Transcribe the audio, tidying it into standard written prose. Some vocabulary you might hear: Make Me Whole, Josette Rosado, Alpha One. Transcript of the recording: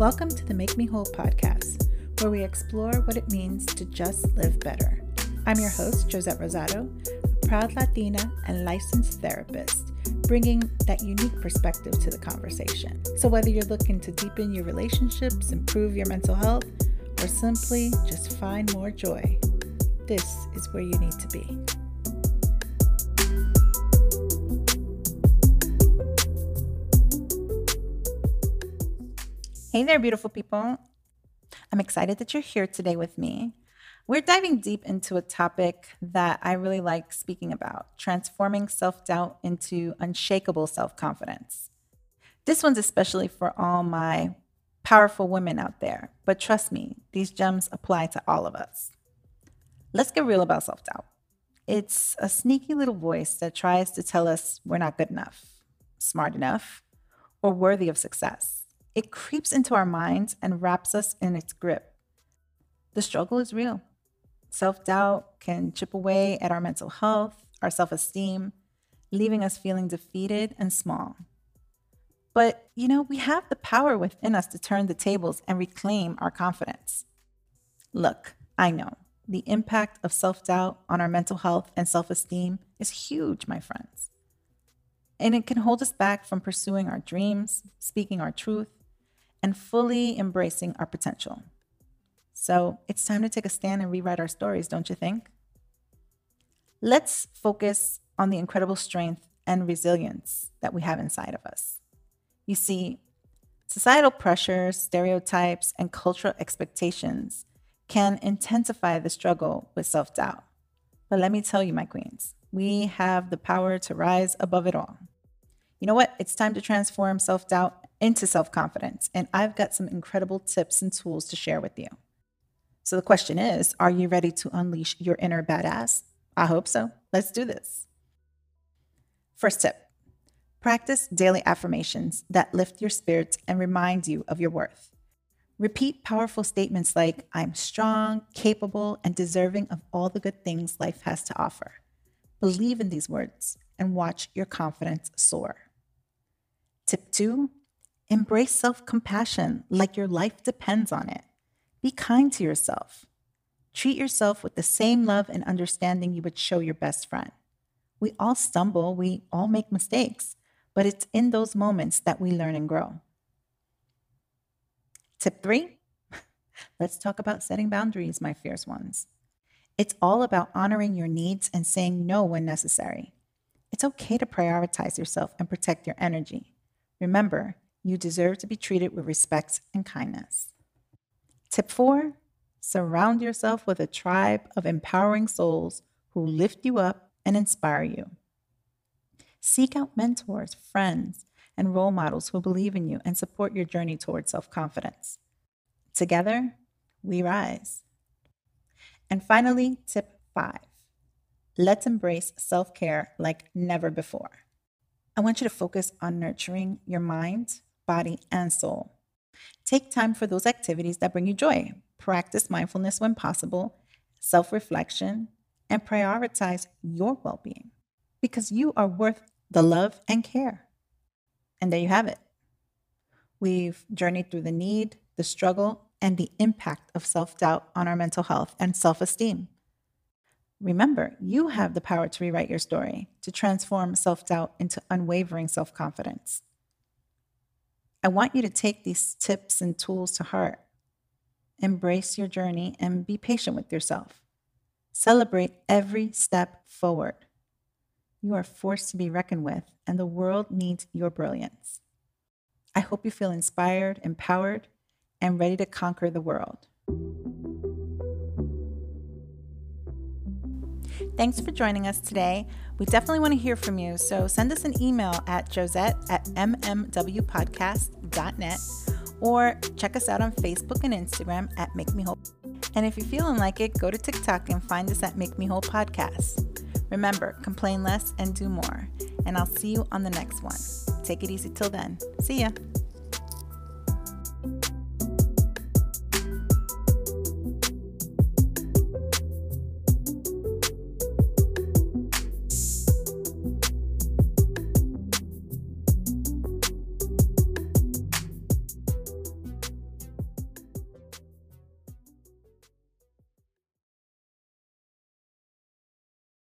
Welcome to the Make Me Whole podcast, where we explore what it means to just live better. I'm your host, Josette Rosado, a proud Latina and licensed therapist, bringing that unique perspective to the conversation. So whether you're looking to deepen your relationships, improve your mental health, or simply just find more joy, this is where you need to be. Hey there, beautiful people. I'm excited that you're here today with me. We're diving deep into a topic that I really like speaking about, transforming self-doubt into unshakable self-confidence. This one's especially for all my powerful women out there, but trust me, these gems apply to all of us. Let's get real about self-doubt. It's a sneaky little voice that tries to tell us we're not good enough, smart enough, or worthy of success. It creeps into our minds and wraps us in its grip. The struggle is real. Self-doubt can chip away at our mental health, our self-esteem, leaving us feeling defeated and small. But, we have the power within us to turn the tables and reclaim our confidence. Look, I know the impact of self-doubt on our mental health and self-esteem is huge, my friends. And it can hold us back from pursuing our dreams, speaking our truth, and fully embracing our potential. So it's time to take a stand and rewrite our stories, don't you think? Let's focus on the incredible strength and resilience that we have inside of us. You see, societal pressures, stereotypes, and cultural expectations can intensify the struggle with self-doubt. But let me tell you, my queens, we have the power to rise above it all. You know what? It's time to transform self-doubt into self-confidence, and I've got some incredible tips and tools to share with you. So the question is, are you ready to unleash your inner badass? I hope so. Let's do this. First tip, practice daily affirmations that lift your spirits and remind you of your worth. Repeat powerful statements like, I'm strong, capable, and deserving of all the good things life has to offer. Believe in these words and watch your confidence soar. Tip 2, embrace self-compassion like your life depends on it. Be kind to yourself. Treat yourself with the same love and understanding you would show your best friend. We all stumble, we all make mistakes, but it's in those moments that we learn and grow. Tip 3, let's talk about setting boundaries, my fierce ones. It's all about honoring your needs and saying no when necessary. It's okay to prioritize yourself and protect your energy. Remember, you deserve to be treated with respect and kindness. Tip 4, surround yourself with a tribe of empowering souls who lift you up and inspire you. Seek out mentors, friends, and role models who believe in you and support your journey towards self-confidence. Together, we rise. And finally, tip 5, let's embrace self-care like never before. I want you to focus on nurturing your mind, body, and soul. Take time for those activities that bring you joy. Practice mindfulness when possible, self-reflection, and prioritize your well-being because you are worth the love and care. And there you have it. We've journeyed through the need, the struggle, and the impact of self-doubt on our mental health and self-esteem. Remember, you have the power to rewrite your story, to transform self-doubt into unwavering self-confidence. I want you to take these tips and tools to heart. Embrace your journey and be patient with yourself. Celebrate every step forward. You are a force to be reckoned with, and the world needs your brilliance. I hope you feel inspired, empowered, and ready to conquer the world. Thanks for joining us today. We definitely want to hear from you, so send us an email at josette@mmwpodcast.net or check us out on Facebook and Instagram at Make Me Whole. And if you're feeling like it, go to TikTok and find us at Make Me Whole Podcast. Remember, complain less and do more. And I'll see you on the next one. Take it easy till then. See ya.